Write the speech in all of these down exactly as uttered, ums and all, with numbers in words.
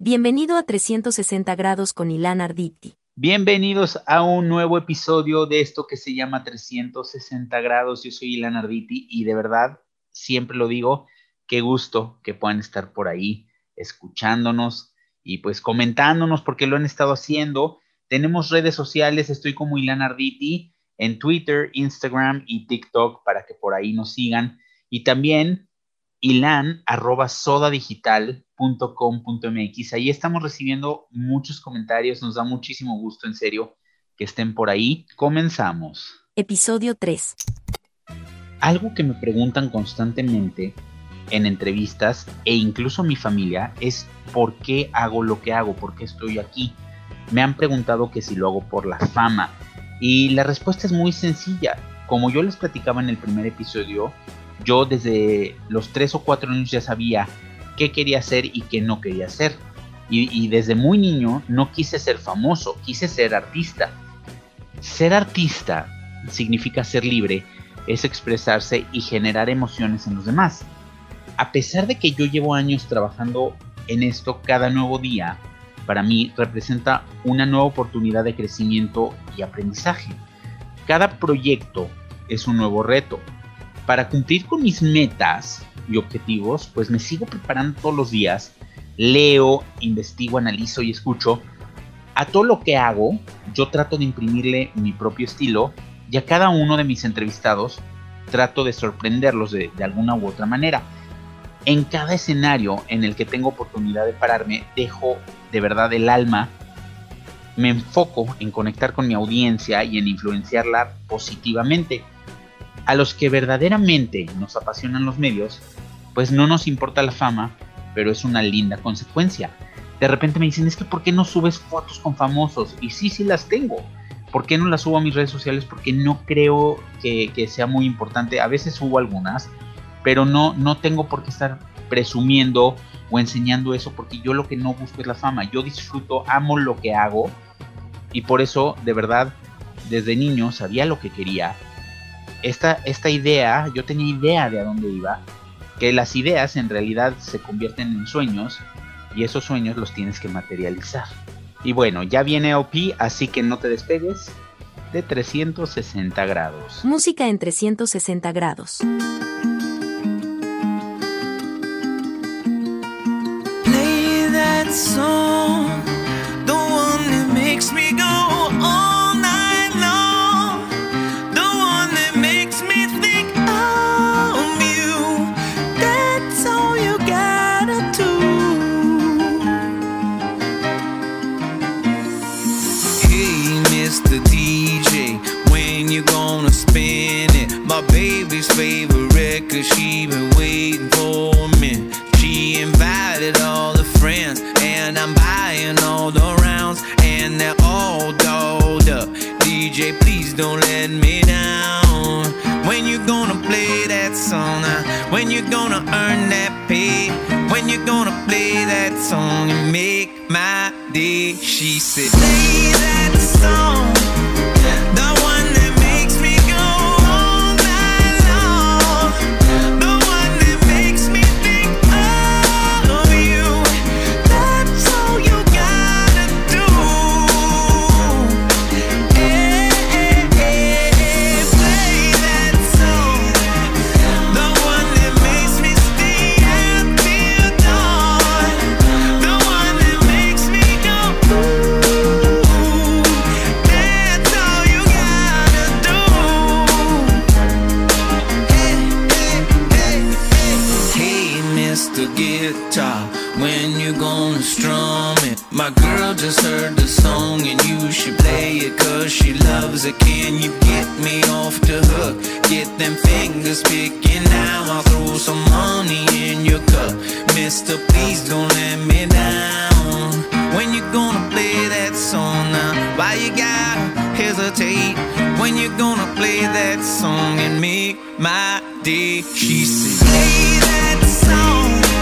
Bienvenido a trescientos sesenta grados con Ilan Arditti. Bienvenidos a un nuevo episodio de esto que se llama trescientos sesenta grados. Yo soy Ilan Arditti y de verdad, siempre lo digo, qué gusto que puedan estar por ahí escuchándonos y pues comentándonos porque lo han estado haciendo. Tenemos redes sociales, estoy como Ilan Arditti en Twitter, Instagram y TikTok para que por ahí nos sigan. Y también Ilan arroba sodadigital punto com punto mx. Ahí estamos recibiendo muchos comentarios, nos da muchísimo gusto, en serio, que estén por ahí. Comenzamos. Episodio tres. Algo que me preguntan constantemente en entrevistas e incluso mi familia es ¿por qué hago lo que hago? ¿Por qué estoy aquí? Me han preguntado que si lo hago por la fama y la respuesta es muy sencilla. Como yo les platicaba en el primer episodio, yo desde los tres o cuatro años ya sabía qué quería hacer y qué no quería hacer. Y, y desde muy niño no quise ser famoso, quise ser artista. Ser artista significa ser libre, es expresarse y generar emociones en los demás. A pesar de que yo llevo años trabajando en esto, cada nuevo día para mí representa una nueva oportunidad de crecimiento y aprendizaje. Cada proyecto es un nuevo reto. Para cumplir con mis metas y objetivos, pues me sigo preparando todos los días, leo, investigo, analizo y escucho. A todo lo que hago, yo trato de imprimirle mi propio estilo y a cada uno de mis entrevistados trato de sorprenderlos de, de alguna u otra manera. En cada escenario en el que tengo oportunidad de pararme, dejo de verdad el alma, me enfoco en conectar con mi audiencia y en influenciarla positivamente. A los que verdaderamente nos apasionan los medios, pues no nos importa la fama, pero es una linda consecuencia. De repente me dicen, es que ¿por qué no subes fotos con famosos? Y sí, sí las tengo. ¿Por qué no las subo a mis redes sociales? Porque no creo que, que sea muy importante. A veces subo algunas, pero no, no tengo por qué estar presumiendo o enseñando eso, porque yo lo que no busco es la fama. Yo disfruto, amo lo que hago y por eso, de verdad, desde niño sabía lo que quería. Esta, esta idea, yo tenía idea de a dónde iba, que las ideas en realidad se convierten en sueños y esos sueños los tienes que materializar. Y bueno, ya viene L P, así que no te despegues de trescientos sesenta grados. Música en trescientos sesenta grados. Play that song, the one that makes me go on. My baby's favorite record, she been waiting for me. She invited all the friends, and I'm buying all the rounds, and they're all dolled up. D J, please don't let me down. When you gonna play that song? Uh, when you gonna earn that pay? When you gonna play that song and make my day? She said, play that song. Just heard the song and you should play it cause she loves it. Can you get me off the hook? Get them fingers picking now. I'll throw some money in your cup. Mister, please don't let me down. When you gonna play that song now? Why you gotta hesitate? When you gonna play that song and make my day? She said, play that song. Play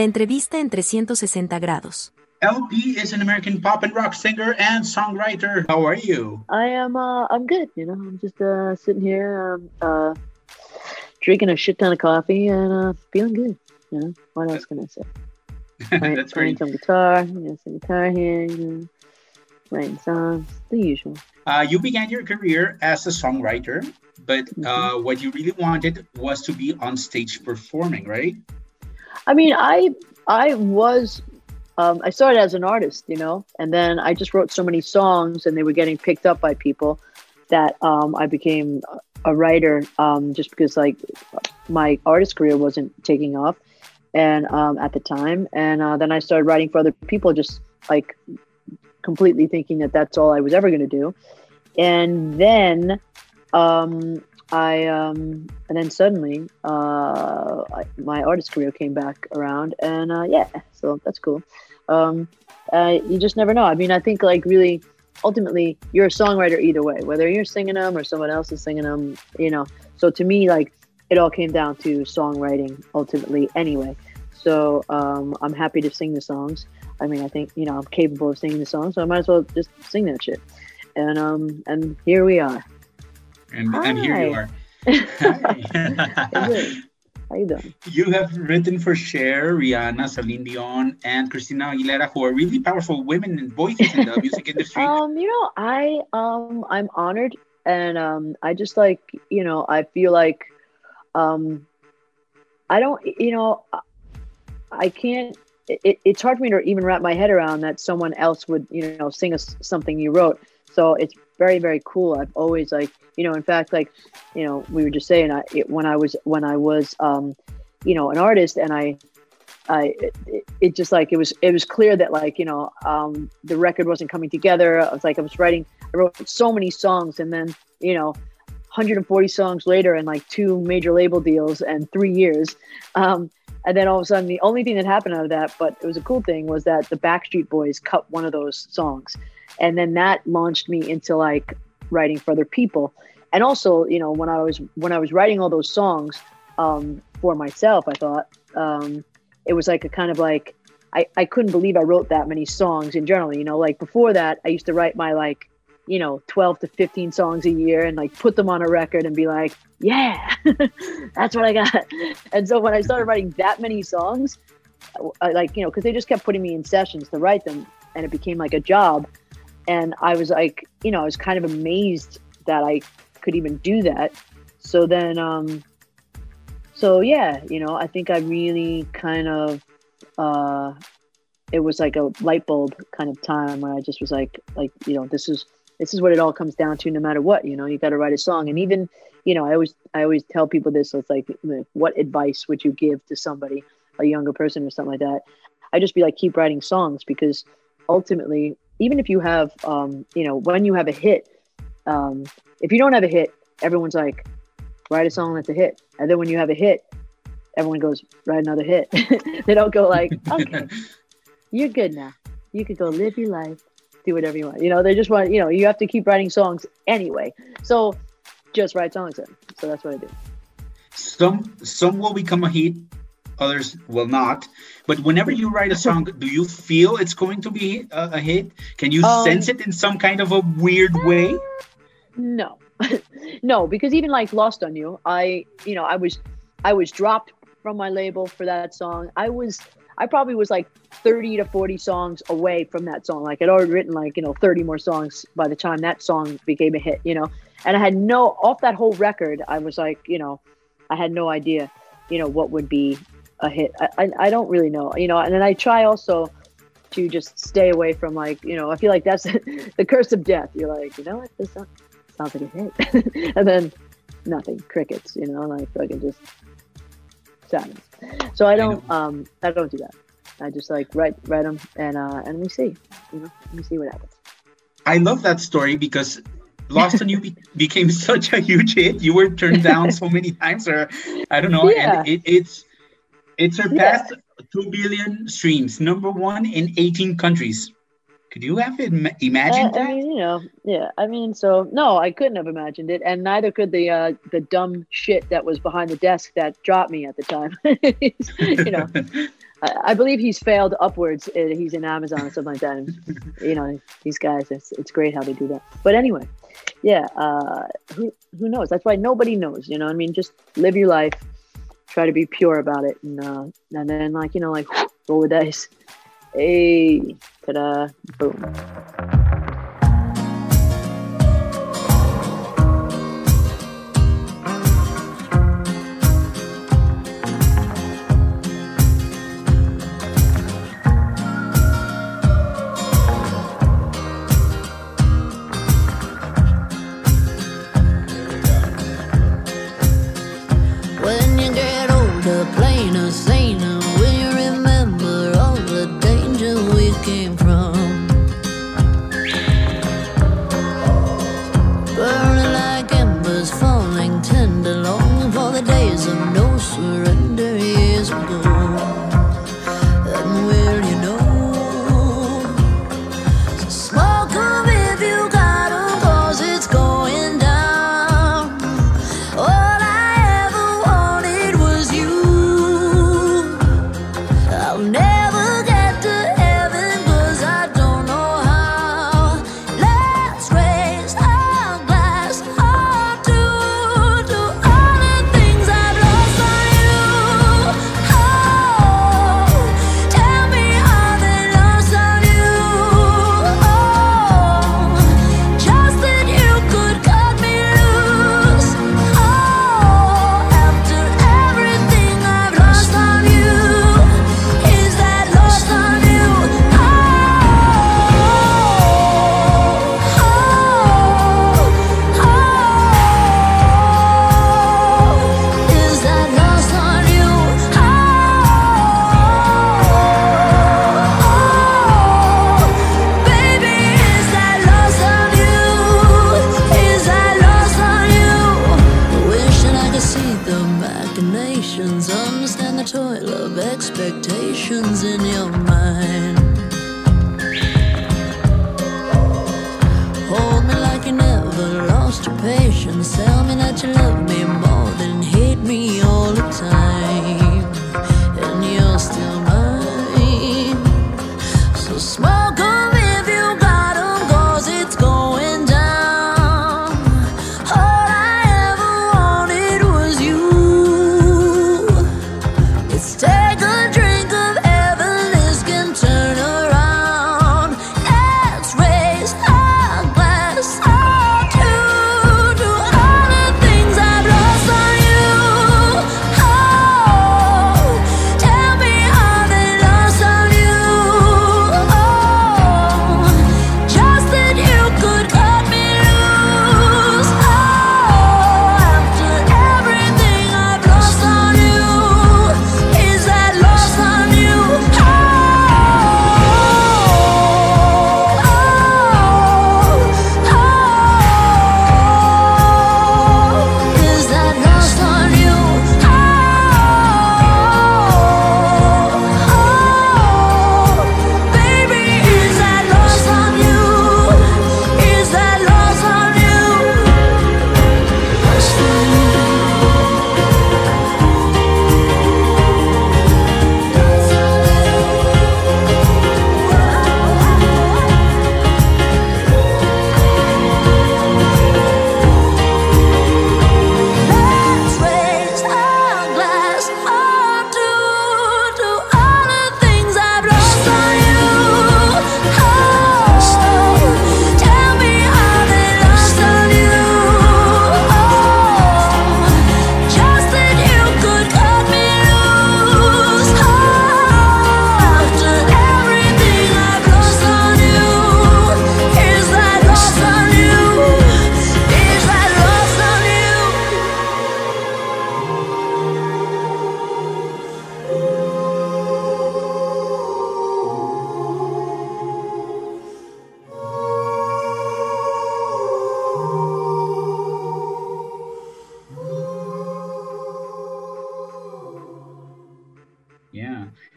La entrevista en trescientos sesenta grados. L P is an American pop and rock singer and songwriter. How are you? I am, uh, I'm good, you know, I'm just uh, sitting here, um, uh, drinking a shit ton of coffee and uh, feeling good, you know, what else can I say? Playing, That's playing some guitar, you know, some guitar here, you know, writing songs, the usual. Uh, you began your career as a songwriter, but mm-hmm. uh, what you really wanted was to be on stage performing, right? I mean, I, I was... Um, I started as an artist, you know, and then I just wrote so many songs and they were getting picked up by people that um, I became a writer um, just because like my artist career wasn't taking off and um, at the time. And uh, then I started writing for other people, just like completely thinking that that's all I was ever going to do. And then um, I um, and then suddenly uh, I, my artist career came back around and uh, yeah, so that's cool. Um, uh, you just never know. I mean, I think like really, ultimately, you're a songwriter either way, whether you're singing them or someone else is singing them, you know. So to me, like it all came down to songwriting ultimately anyway. So um, I'm happy to sing the songs. I mean, I think, you know, I'm capable of singing the songs, so I might as well just sing that shit. And um, and here we are. And, and here you are. Hi. How you doing? You have written for Cher, Rihanna, Celine Dion, and Christina Aguilera, who are really powerful women and voices in the music industry. Um, you know, I um, I'm honored, and um, I just like, you know, I feel like, um, I don't, you know, I can't. It, it's hard for me to even wrap my head around that someone else would, you know, sing us something you wrote. So it's very, very cool. I've always like, you know, in fact, like, you know, we were just saying I, it, when I was, when I was, um, you know, an artist and I, I, it, it just like, it was, it was clear that like, you know, um, the record wasn't coming together. I was like, I was writing, I wrote so many songs and then, you know, one hundred forty songs later and like two major label deals and three years. Um, And then all of a sudden, the only thing that happened out of that, but it was a cool thing, was that the Backstreet Boys cut one of those songs. And then that launched me into like writing for other people. And also, you know, when I was when I was writing all those songs um, for myself, I thought um, it was like a kind of like, I, I couldn't believe I wrote that many songs in general. You know, like before that, I used to write my like, you know, twelve to fifteen songs a year and like put them on a record and be like, yeah, that's what I got. And so when I started writing that many songs, I, like, you know, because they just kept putting me in sessions to write them and it became like a job. And I was like, you know, I was kind of amazed that I could even do that. So then, um, so yeah, you know, I think I really kind of, uh, it was like a light bulb kind of time where I just was like, like, you know, this is, This is what it all comes down to, no matter what, you know, you got to write a song. And even, you know, I always, I always tell people this, so it's like, what advice would you give to somebody, a younger person or something like that? I just be like, keep writing songs because ultimately, even if you have, um, you know, when you have a hit, um, if you don't have a hit, everyone's like, write a song that's a hit. And then when you have a hit, everyone goes, write another hit. They don't go like, okay, you're good now. You could go live your life. Do whatever you want. You know, they just want, you know, you have to keep writing songs anyway. So just write songs then. So that's what I do. Some some will become a hit, others will not. But whenever you write a song, do you feel it's going to be a, a hit? Can you um, sense it in some kind of a weird way? No. No, because even like Lost On You, I, you know, I was I was dropped from my label for that song. I was I probably was like thirty to forty songs away from that song. Like I'd already written like, you know, thirty more songs by the time that song became a hit, you know, and I had no, off that whole record, I was like, you know, I had no idea, you know, what would be a hit. I, I, I don't really know, you know, and then I try also to just stay away from like, you know, I feel like that's the curse of death. You're like, you know what, this sounds, sounds like a hit. And then nothing, crickets, you know, like fucking just sadness. So I don't, I um, I don't do that. I just like write, write them, and uh, and we see, you know, we see what happens. I love that story because Lost On You be- became such a huge hit. You were turned down so many times, or I don't know, yeah. and it, it's it surpassed yeah. two billion streams, number one in eighteen countries. Could you have im- imagined uh, I that? mean, you know, yeah. I mean, so no, I couldn't have imagined it, and neither could the uh, the dumb shit that was behind the desk that dropped me at the time. You know, I, I believe he's failed upwards. He's in Amazon or something like that. And, you know, these guys. It's it's great how they do that. But anyway, yeah. Uh, who who knows? That's why nobody knows. You know, I mean, just live your life, try to be pure about it, and uh, and then like you know, like roll the dice. Hey, ta-da, boom. When you get older, plainer, saner, will you remember all the we came from? Burning like embers, falling tender, longing for the days of no surrender years ago. And will you know? So smoke 'em if you got 'em, 'cause it's going down. All I ever wanted was you. I'll never get to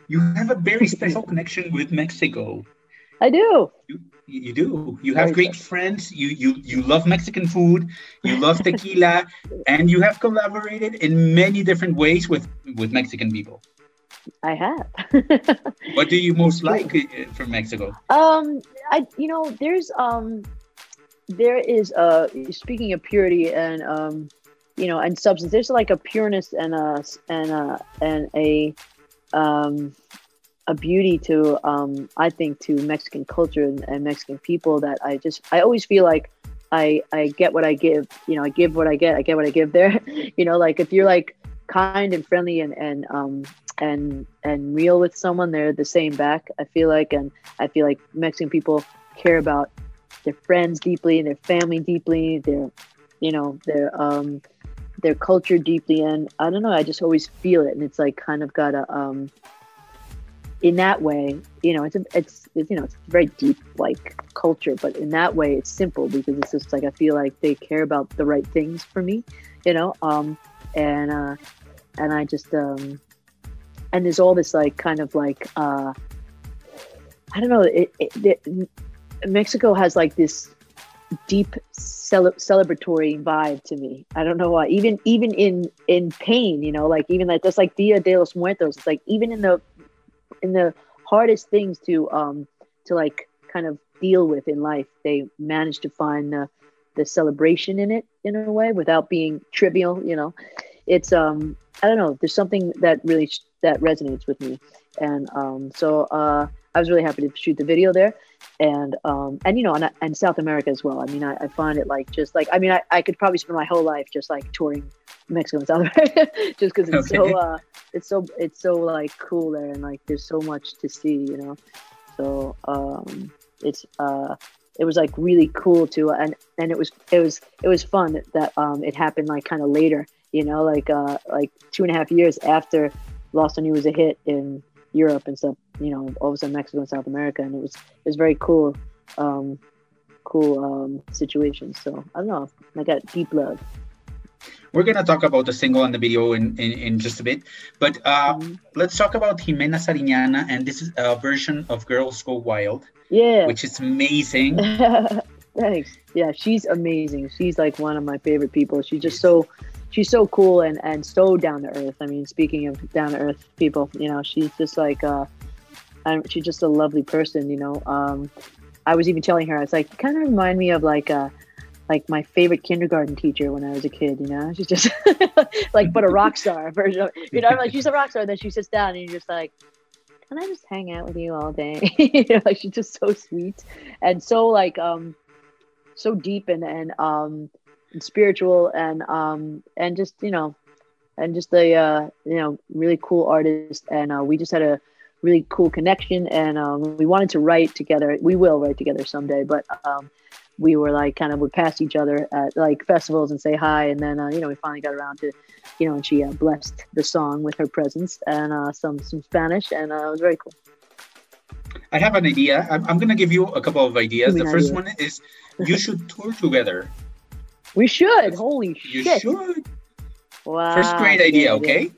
You have a very special connection with Mexico. I do. You, you do. You have great friends. You you you love Mexican food. You love tequila, and you have collaborated in many different ways with, with Mexican people. I have. What do you most like from Mexico? Um, I you know there's um there is uh speaking of purity and um you know and substance, there's like a pureness and a and a and a um. a beauty to, um, I think, to Mexican culture and, and Mexican people that I just, I always feel like I, I get what I give, you know, I give what I get, I get what I give there, you know, like if you're like kind and friendly and, and, um, and, and real with someone, they're the same back, I feel like, and I feel like Mexican people care about their friends deeply and their family deeply, their, you know, their, um, their culture deeply. And I don't know, I just always feel it. And it's like kind of got a, um, in that way, you know, it's, a, it's it's you know, it's a very deep like culture, but in that way, it's simple because it's just like I feel like they care about the right things for me, you know, um, and uh, and I just um, and there's all this like kind of like uh, I don't know, it, it, it, Mexico has like this deep cele- celebratory vibe to me. I don't know why. Even even in in pain, you know, like even like that's like Dia de los Muertos. It's like even in the in the hardest things to um to like kind of deal with in life, they manage to find the, the celebration in it in a way without being trivial, you know. It's um I don't know, there's something that really sh- that resonates with me, and um so uh I was really happy to shoot the video there, and um and you know and, and South America as well. I mean I, I find it like just like I mean I, I could probably spend my whole life just like touring Mexico and South America just because it's okay. so uh it's so it's so like cool there, and like there's so much to see, you know. So um it's uh it was like really cool too, and and it was it was it was fun that um it happened like kind of later, you know, like uh like two and a half years after Lost On You was a hit in Europe and stuff, you know, all of a sudden Mexico and South America, and it was it was very cool um cool um situation. So I don't know, I got deep love. We're going to talk about the single and the video in, in, in just a bit. But uh, mm-hmm. let's talk about Jimena Sariñana. And this is a version of Girls Go Wild. Yeah. Which is amazing. Thanks. Yeah, she's amazing. She's like one of my favorite people. She's just so, she's so cool and, and so down to earth. I mean, speaking of down to earth people, you know, she's just like, uh, I'm, she's just a lovely person, you know. Um, I was even telling her, I was like, you kind of remind me of like a, like my favorite kindergarten teacher when I was a kid, you know, she's just like, but a rock star version of, you know, I'm like, she's a rock star. And then she sits down and you're just like, can I just hang out with you all day? You know, like she's just so sweet and so like, um, so deep and, and, um, and spiritual and, um, and just, you know, and just a, uh, you know, really cool artist. And, uh, we just had a really cool connection, and, um, we wanted to write together. We will write together someday, but, um, we were like kind of would pass each other at like festivals and say hi, and then uh, you know we finally got around to, you know, and she uh, blessed the song with her presence and uh, some some Spanish, and uh, it was very cool. I have an idea. I'm, I'm gonna give you a couple of ideas. The first idea. One is you should tour together. We should. Holy you shit! You should. Wow. First great idea. Okay.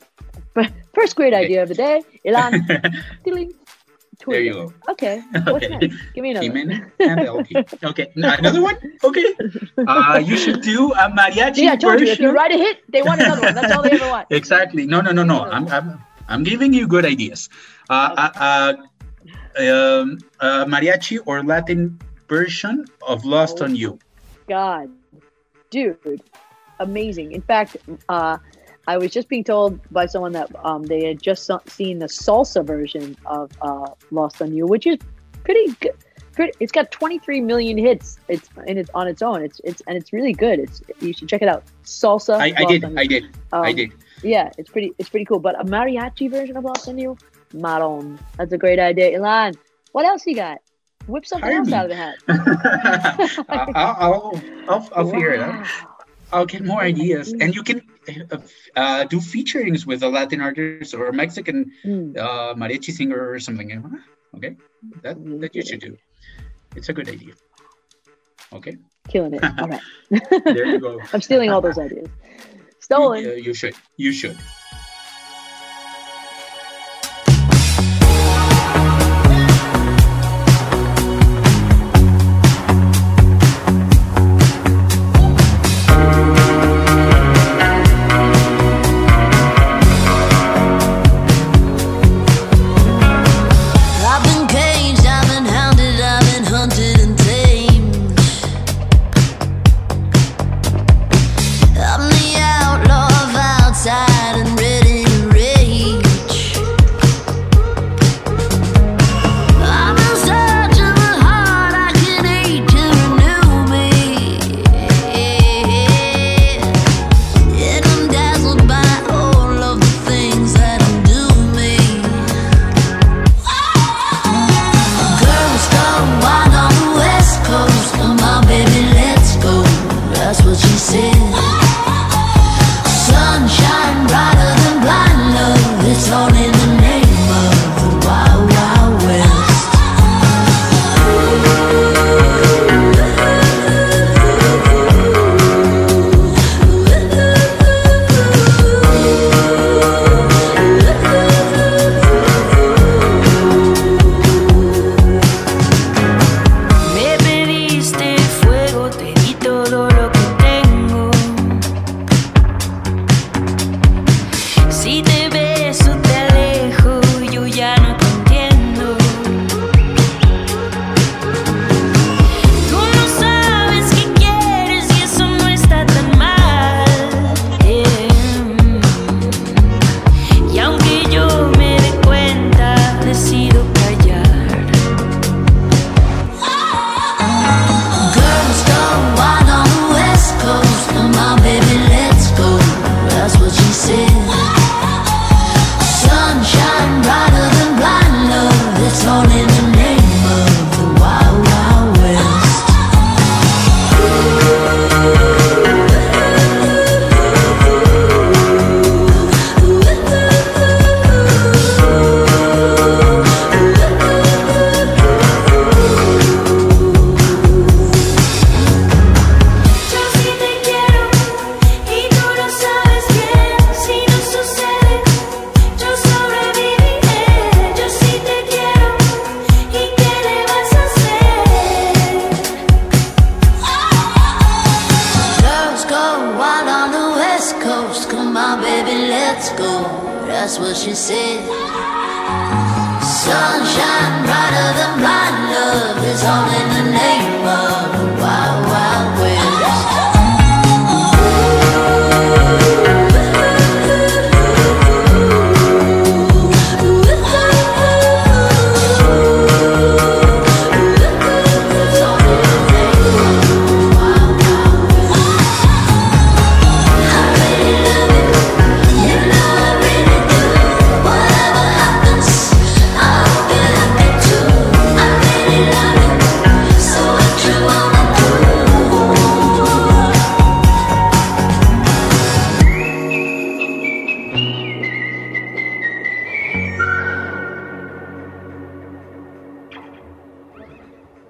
First great okay. idea of the day, Ilan. Tour. There you go. Okay. What's okay. next? Give me another one. And L P. Okay. Another one? Okay. Uh, you should do a mariachi. Yeah, I told version. You. If you write a hit, they want another one. That's all they ever want. Exactly. No, no, no, no. I'm I'm, I'm giving you good ideas. Uh, okay. uh, uh, um, uh, mariachi or Latin version of Lost oh, on You. God. Dude. Amazing. In fact, uh, I was just being told by someone that um, they had just seen the salsa version of uh, Lost on You, which is pretty good. Pretty, it's got twenty-three million hits. It's and it's on its own. It's it's and it's really good. It's you should check it out. Salsa. I, I did. I did. Um, I did. Yeah, it's pretty. It's pretty cool. But a mariachi version of Lost on You, Maron. That's a great idea, Ilan. What else you got? Whip something Harvey. Else out of the hat. I'll, I'll I'll I'll wow. figure it out. I'll get more ideas, and you can uh, do featurings with a Latin artist or a Mexican mm. uh, mariachi singer or something. Okay, that that you should do. It's a good idea. Okay. Killing it. All right. There you go. I'm stealing all those ideas. Stolen. You, uh, you should. You should.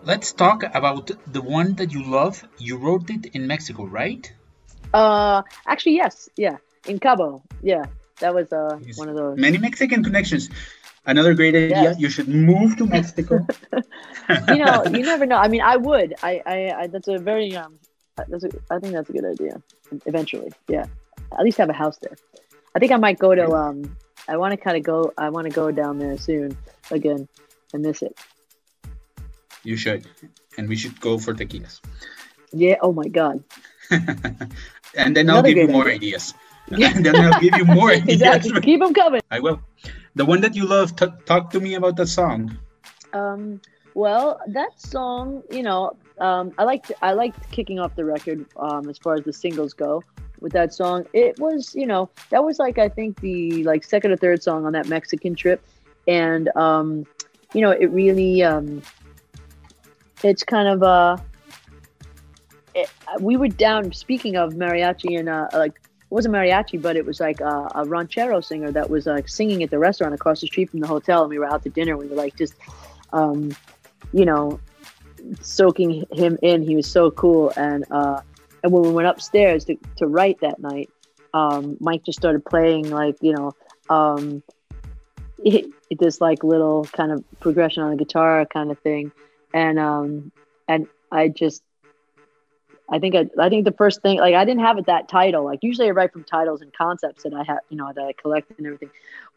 Let's talk about the one that you love. You wrote it in Mexico, right? Uh, actually, yes. Yeah, in Cabo. Yeah, that was uh, yes. one of those. Many Mexican connections. Another great idea. Yes. You should move to Mexico. You know, you never know. I mean, I would. I, I, I that's a very, um, that's a, I think that's a good idea. Eventually, yeah. At least have a house there. I think I might go to, um, I want to kind of go, I want to go down there soon again. I miss it. You should, and we should go for tequilas. Yeah. Oh my God. And then I'll give you more ideas. And then I'll give you more ideas. Exactly. Keep them coming. I will. The one that you love. T- talk to me about that song. Um. Well, that song. You know. Um. I liked. I liked kicking off the record. Um. As far as the singles go, with that song, it was. You know. That was like I think the like second or third song on that Mexican trip, and um. You know, it really um. It's kind of uh, it, we were down. Speaking of mariachi and uh, like it wasn't mariachi, but it was like a, a ranchero singer that was like uh, singing at the restaurant across the street from the hotel. And we were out to dinner. We were like just, um, you know, soaking him in. He was so cool. And uh, and when we went upstairs to, to write that night, um, Mike just started playing like you know. Um, it, it, this like little kind of progression on the guitar kind of thing. And, um, and I just, I think, I, I think the first thing, like, I didn't have it that title, like usually I write from titles and concepts that I have, you know, that I collect and everything,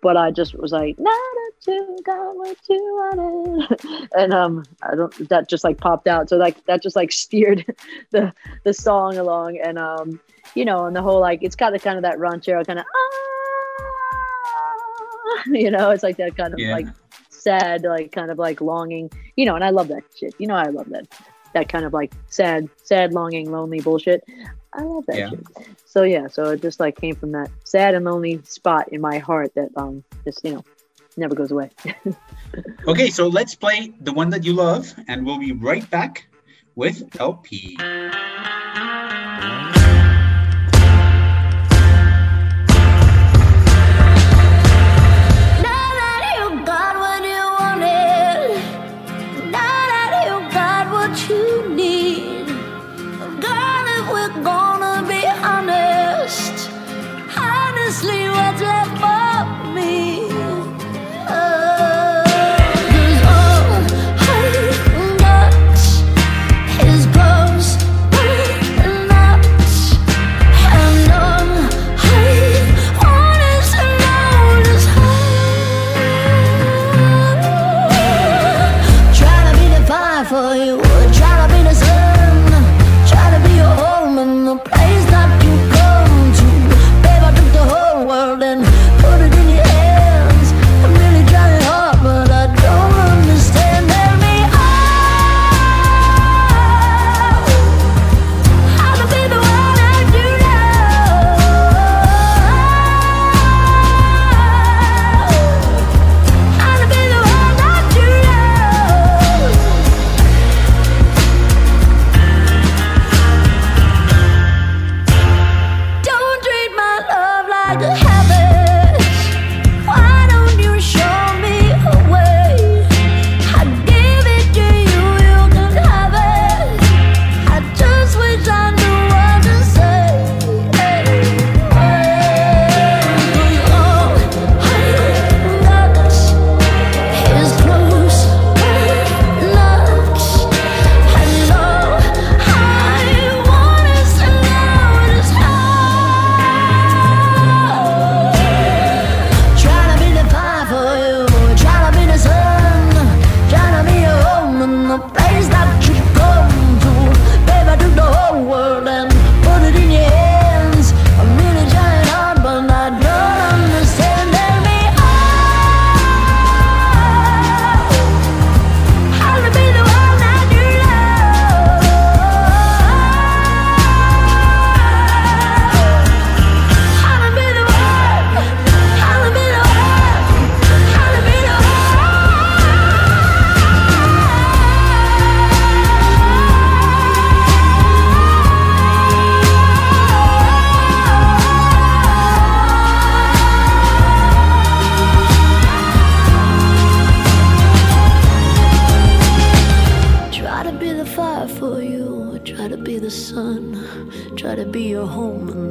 but I just was like, not a two, got what you wanted. And, um, I don't, that just like popped out. So like, that just like steered the, the song along and, um, you know, and the whole, like, it's got the kind of that ranchero kind of, ah, you know, it's like that kind of yeah. like. Sad, like kind of like longing, you know, and I love that shit. You know, I love that, that kind of like sad, sad, longing, lonely bullshit. I love that yeah. shit. So yeah, so it just like came from that sad and lonely spot in my heart that um just you know never goes away. Okay, so let's play the one that you love, and we'll be right back with L P.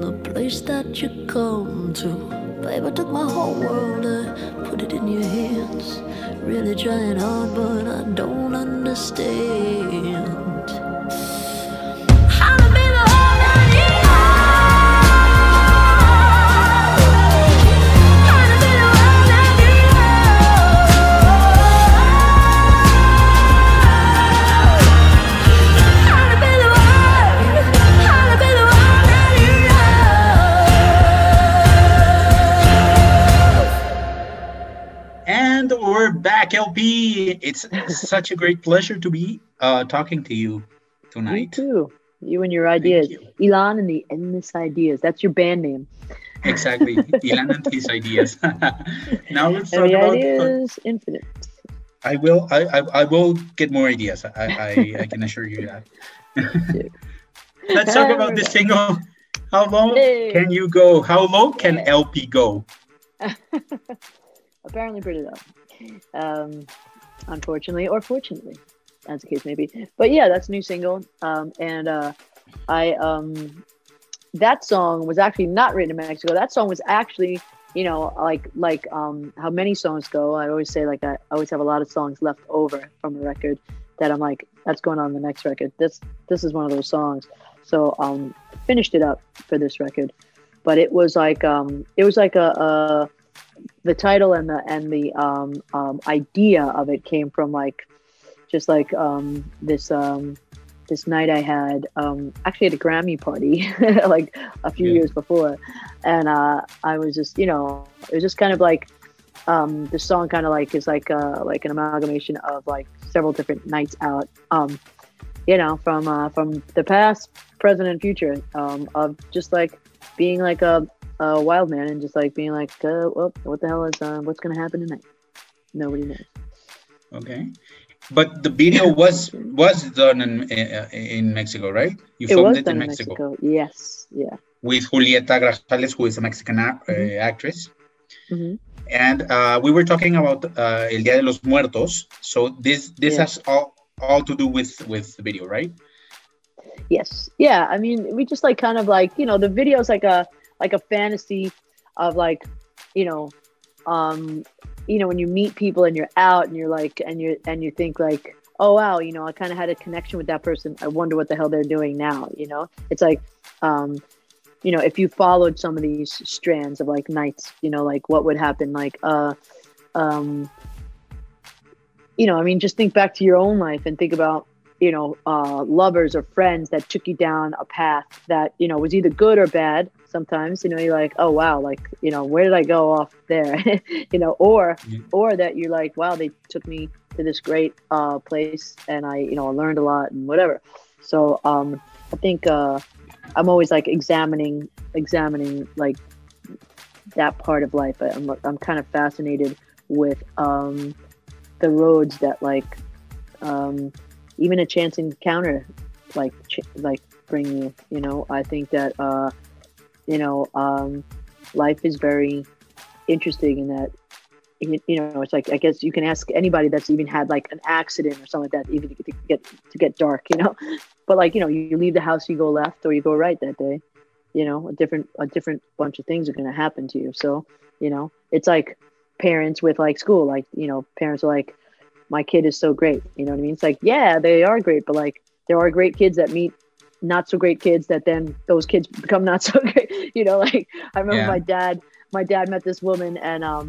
from the place that you come to. Babe, I took my whole world, I put it in your hands. Really trying hard, but I don't understand. Back, L P. It's such a great pleasure to be uh, talking to you tonight. You too. You and your ideas. You. Ilan and the Endless Ideas. That's your band name. Exactly. Ilan and his ideas. Now let's and talk the about... Ideas uh, infinite. I will I, I, I will get more ideas. I, I, I can assure you that. Let's talk about this single. How low hey. can you go? How low can yeah. L P go? Apparently pretty low. Um, unfortunately or fortunately, as the case may be. But yeah, that's a new single. Um, and uh, I um, that song was actually not written in Mexico. That song was actually, you know, like like um, how many songs go. I always say like I always have a lot of songs left over from a record that I'm like, that's going on the next record. This this is one of those songs. So um, finished it up for this record. But it was like um, it was like a. a the title and the and the um, um, idea of it came from like just like um, this um, this night I had um, actually at a Grammy party like a few yeah. years before, and uh, I was just, you know, it was just kind of like um, the song kind of like is like uh, like an amalgamation of like several different nights out, um, you know, from uh, from the past, present, and future, um, of just like being like a Uh, wild man and just like being like, uh, well, what the hell is uh, what's gonna happen tonight? Nobody knows. Okay, but the video was was done in uh, in Mexico, right? You filmed it, it in Mexico. Mexico. Yes, yeah. With Julieta Gracchales, who is a Mexican a- mm-hmm. uh, actress, mm-hmm. and uh, we were talking about uh, El Día de los Muertos. So this this yeah. has all, all to do with with the video, right? Yes. Yeah. I mean, we just like kind of like, you know, the video's like a like a fantasy of like, you know, um, you know, when you meet people and you're out and you're like, and you and you think like, oh wow, you know, I kind of had a connection with that person. I wonder what the hell they're doing now. You know, it's like, um, you know, if you followed some of these strands of like nights, you know, like what would happen, like, uh, um, you know, I mean, just think back to your own life and think about, you know, uh, lovers or friends that took you down a path that, you know, was either good or bad. Sometimes, you know, you're like, oh wow, like, you know, where did I go off there? You know, or yeah. or that you're like, wow, they took me to this great uh, place and I, you know, I learned a lot and whatever. So um, I think uh, I'm always like examining, examining like that part of life. I'm I'm kind of fascinated with um, the roads that like um, even a chance encounter like ch- like bring you. You know, I think that. Uh, You know, um, life is very interesting in that, you, you know, it's like, I guess you can ask anybody that's even had like an accident or something like that, even to get to get dark, you know, but like, you know, you leave the house, you go left or you go right that day, you know, a different, a different bunch of things are going to happen to you. So, you know, it's like parents with like school, like, you know, parents are like, my kid is so great. You know what I mean? It's like, yeah, they are great, but like, there are great kids that meet not so great kids that then those kids become not so great, you know, like I remember yeah. my dad my dad met this woman and um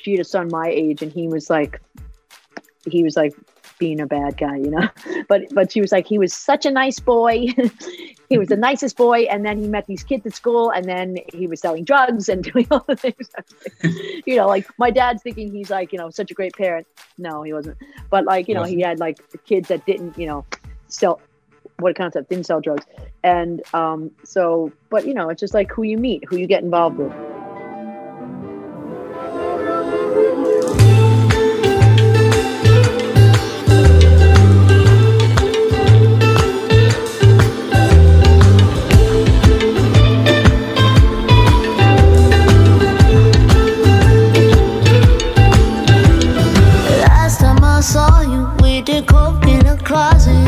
she had a son my age and he was like he was like being a bad guy, you know, but but she was like, he was such a nice boy. He was the nicest boy, and then he met these kids at school and then he was selling drugs and doing all the things. You know, like my dad's thinking he's like, you know, such a great parent. No, he wasn't, but like, you know, he had like kids that didn't, you know, sell what concept didn't sell drugs. And um, so, but you know, it's just like who you meet, who you get involved with. Last time I saw you, we did coke in a closet.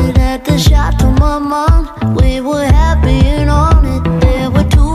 The shot to my mom, we were happy and on it. There were two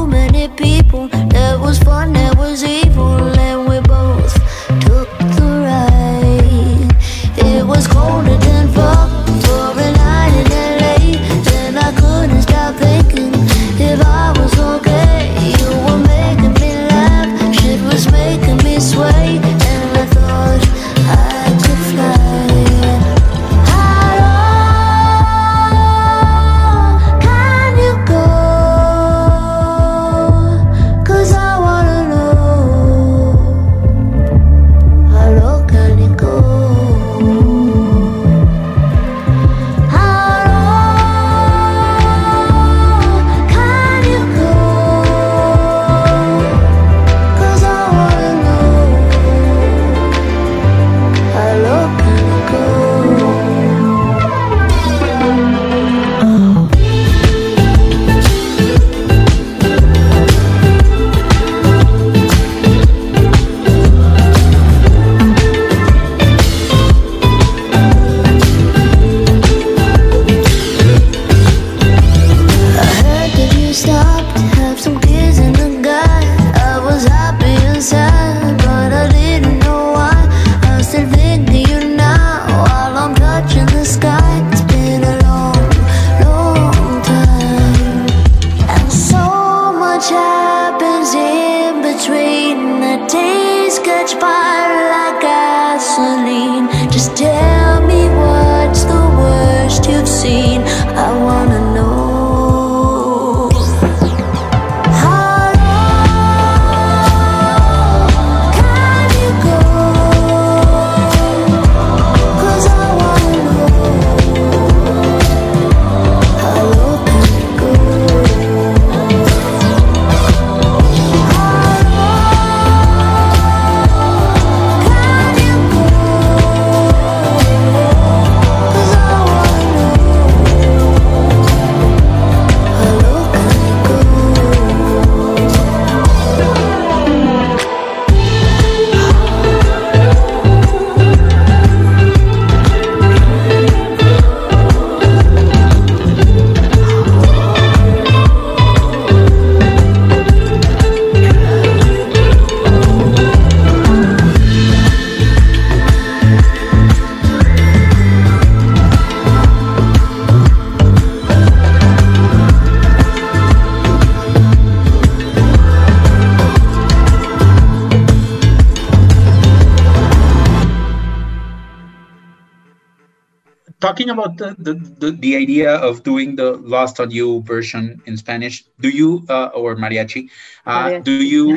Talking about the, the, the idea of doing the Lost on You version in Spanish, do you, uh, or mariachi, uh, mariachi, do you,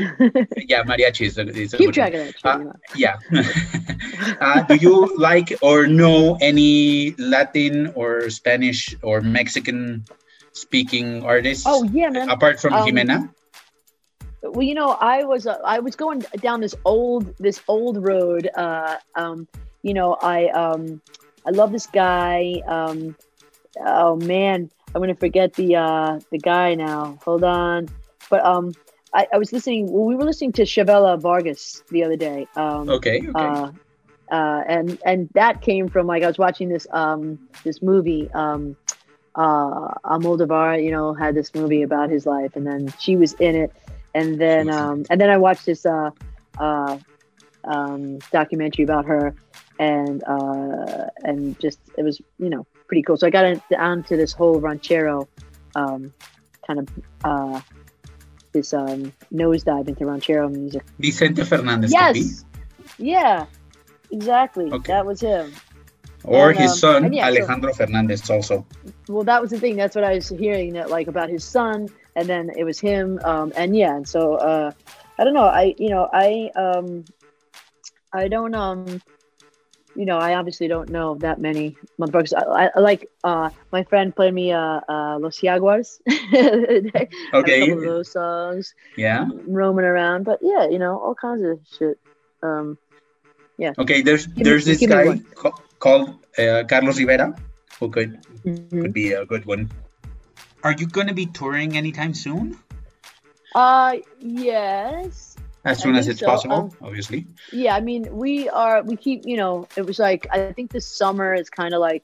yeah, mariachi is a, is a Keep good track one. Of that, uh, yeah. uh, do you like or know any Latin or Spanish or Mexican speaking artists? Oh, yeah, man. Apart from um, Jimena? Well, you know, I was, uh, I was going down this old, this old road. Uh, um, you know, I, um, I love this guy. Um, oh man, I'm gonna forget the uh, the guy now. Hold on. But um, I, I was listening. Well, we were listening to Chavela Vargas the other day. Um, okay. Okay. Uh, uh, and and that came from like I was watching this um this movie. Um, uh, Almodóvar, you know, had this movie about his life, and then she was in it, and then um and then I watched this uh uh um documentary about her. And uh, and just it was, you know, pretty cool. So I got onto this whole ranchero um, kind of uh, this um, nosedive into ranchero music. Vicente Fernández. Yes. Yeah, exactly. Okay. That was him. Or and, his um, son, yeah, Alejandro so, Fernández also. Well, that was the thing. That's what I was hearing, that like about his son. And then it was him. Um, and yeah. And so uh, I don't know. I, you know, I, um, I don't, um. You know, I obviously don't know that many motherfuckers. I, I, I like uh, my friend played me uh, uh, Los Jaguars. Okay. A couple of those songs. Yeah. Roaming around, but yeah, you know, all kinds of shit. Um, yeah. Okay. There's give there's me, this guy co- called uh, Carlos Rivera, who could mm-hmm. could be a good one. Are you gonna be touring anytime soon? Uh, yes. As soon as it's so. possible, um, obviously. Yeah, I mean, we are, we keep, you know, it was like, I think this summer is kind of like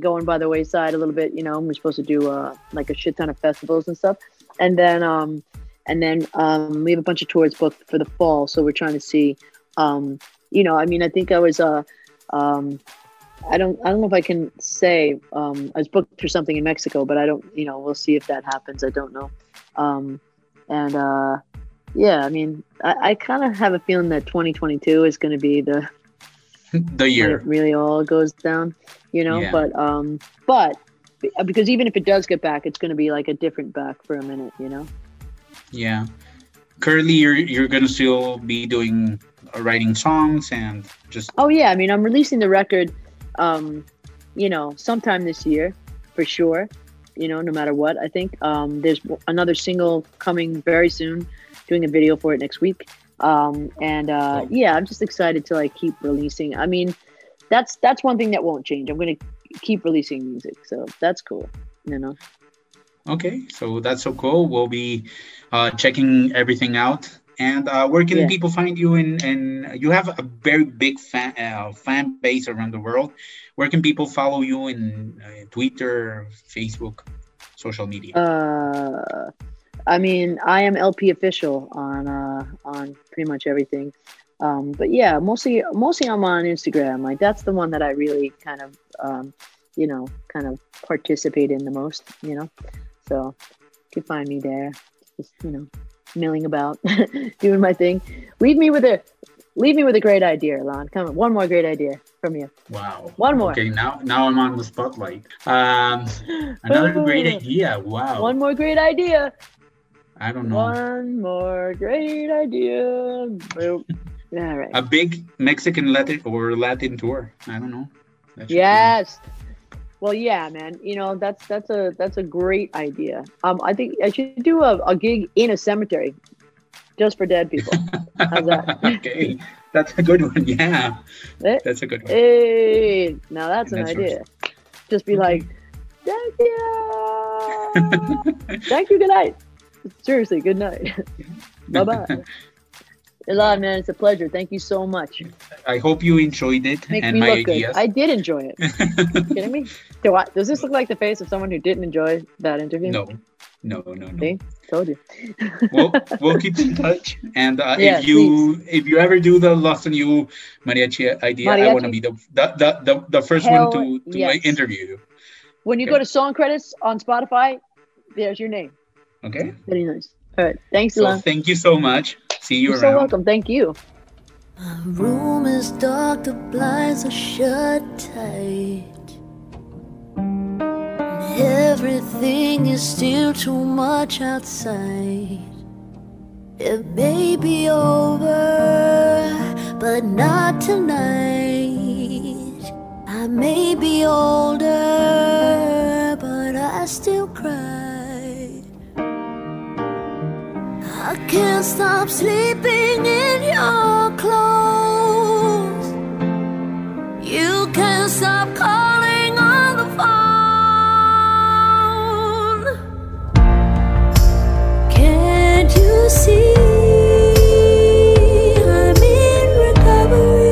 going by the wayside a little bit, you know, and we're supposed to do uh, like a shit ton of festivals and stuff. And then, um, and then um, we have a bunch of tours booked for the fall. So we're trying to see, um, you know, I mean, I think I was, uh, um, I don't, I don't know if I can say, um, I was booked for something in Mexico, but I don't, you know, we'll see if that happens. I don't know. Um, and, uh, Yeah, I mean, I, I kind of have a feeling that twenty twenty-two is going to be the the year it really all goes down, you know. Yeah. But um, but because even if it does get back, it's going to be like a different back for a minute, you know. Yeah, currently you're you're going to still be doing uh, writing songs and just. Oh yeah, I mean, I'm releasing the record, um, you know, sometime this year for sure. You know, no matter what, I think um, there's another single coming very soon. Doing a video for it next week, um, and uh, yeah, I'm just excited to like keep releasing. I mean, that's that's one thing that won't change. I'm gonna keep releasing music, so that's cool, you know. Okay, so that's so cool. We'll be uh, checking everything out. And uh, where can yeah. people find you? And and you have a very big fan uh, fan base around the world. Where can people follow you in uh, Twitter, Facebook, social media? Uh, I mean, I am L P official on uh, on pretty much everything. Um, but yeah, mostly mostly I'm on Instagram. Like that's the one that I really kind of, um, you know, kind of participate in the most, you know. So you can find me there, just, you know, milling about, doing my thing. Leave me with a, leave me with a great idea, Ilan. Come on, one more great idea from you. Wow. One more. Okay, now now I'm on the spotlight. Um, another great idea. Wow. One more great idea. I don't know. One more great idea. All right. A big Mexican Latin or Latin tour. I don't know. Yes. Be... Well, yeah, man. You know, that's that's a that's a great idea. Um, I think I should do a, a gig in a cemetery, just for dead people. How's that? Okay, that's a good one. Yeah, that's a good one. Hey, now that's and an that's idea. Yours. Just be okay. Like, thank you, thank you, good night. Seriously, good night. Bye-bye. Ilan, man, it's a pleasure. Thank you so much. I hope you enjoyed it. Make and me my look ideas. Good. I did enjoy it. Are you kidding me? Do I, does this look like the face of someone who didn't enjoy that interview? No, no, no, no. See? Told you. We'll, we'll keep in touch. And uh, yeah, if you please. if you ever do the Lost On You mariachi idea, mariachi. I want to be the the, the, the, the first Hell one to, to yes. interview you. When you okay. go to song credits on Spotify, there's your name. Okay. Very nice. All right. Thanks, Ilan. So thank you so much. See you You're around. You're so welcome. Thank you. My room is dark. The blinds are shut tight. Everything is still too much outside. It may be over, but not tonight. I may be older, but I still cry. I can't stop sleeping in your clothes. You can't stop calling on the phone. Can't you see? See, I'm in recovery.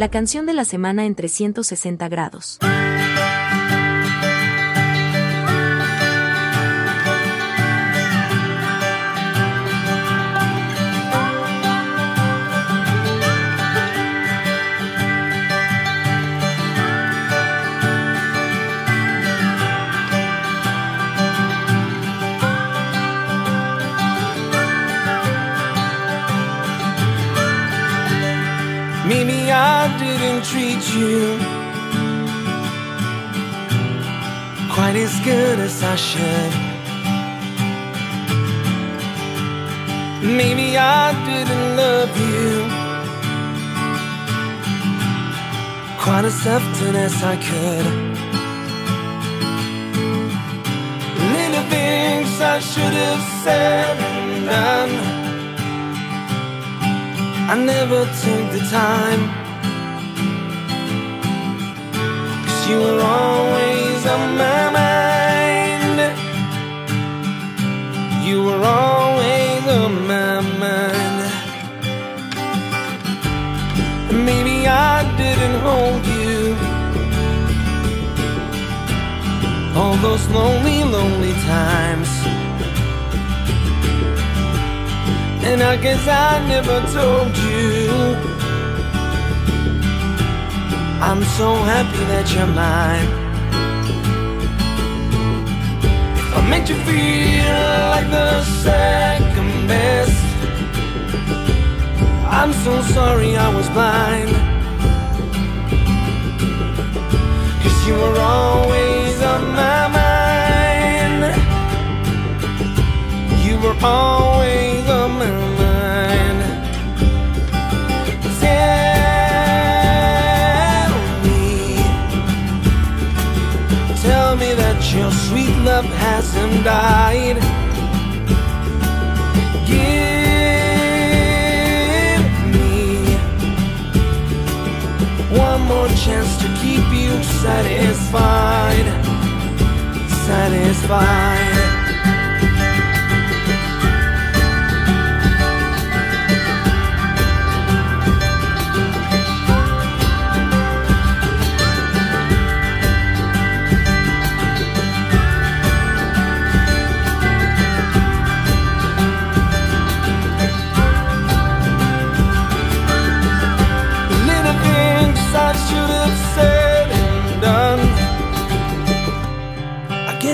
la canción de la semana en trescientos sesenta grados. Mimi, I didn't treat you quite as good as I should. Maybe I didn't love you quite as often as I could. Little things I should have said and done, I never took the time, 'cause you were always on my mind. You were always on my mind. Maybe I didn't hold you all those lonely, lonely times, and I guess I never told you I'm so happy that you're mine. If I made you feel like the second best, I'm so sorry I was blind, 'cause you were always on my mind. You were always your sweet love hasn't died. Give me one more chance to keep you satisfied, satisfied.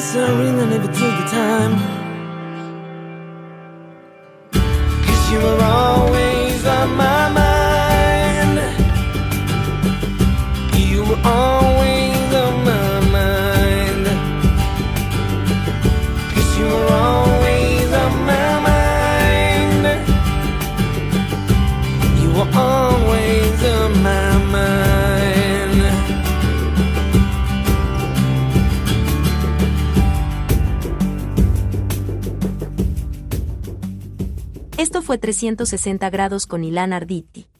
I really never took the time, 'cause you were always on my mind. You were always on my mind. 'Cause you were always on my mind. You were always on my mind. Esto fue trescientos sesenta grados con Ilan Arditti.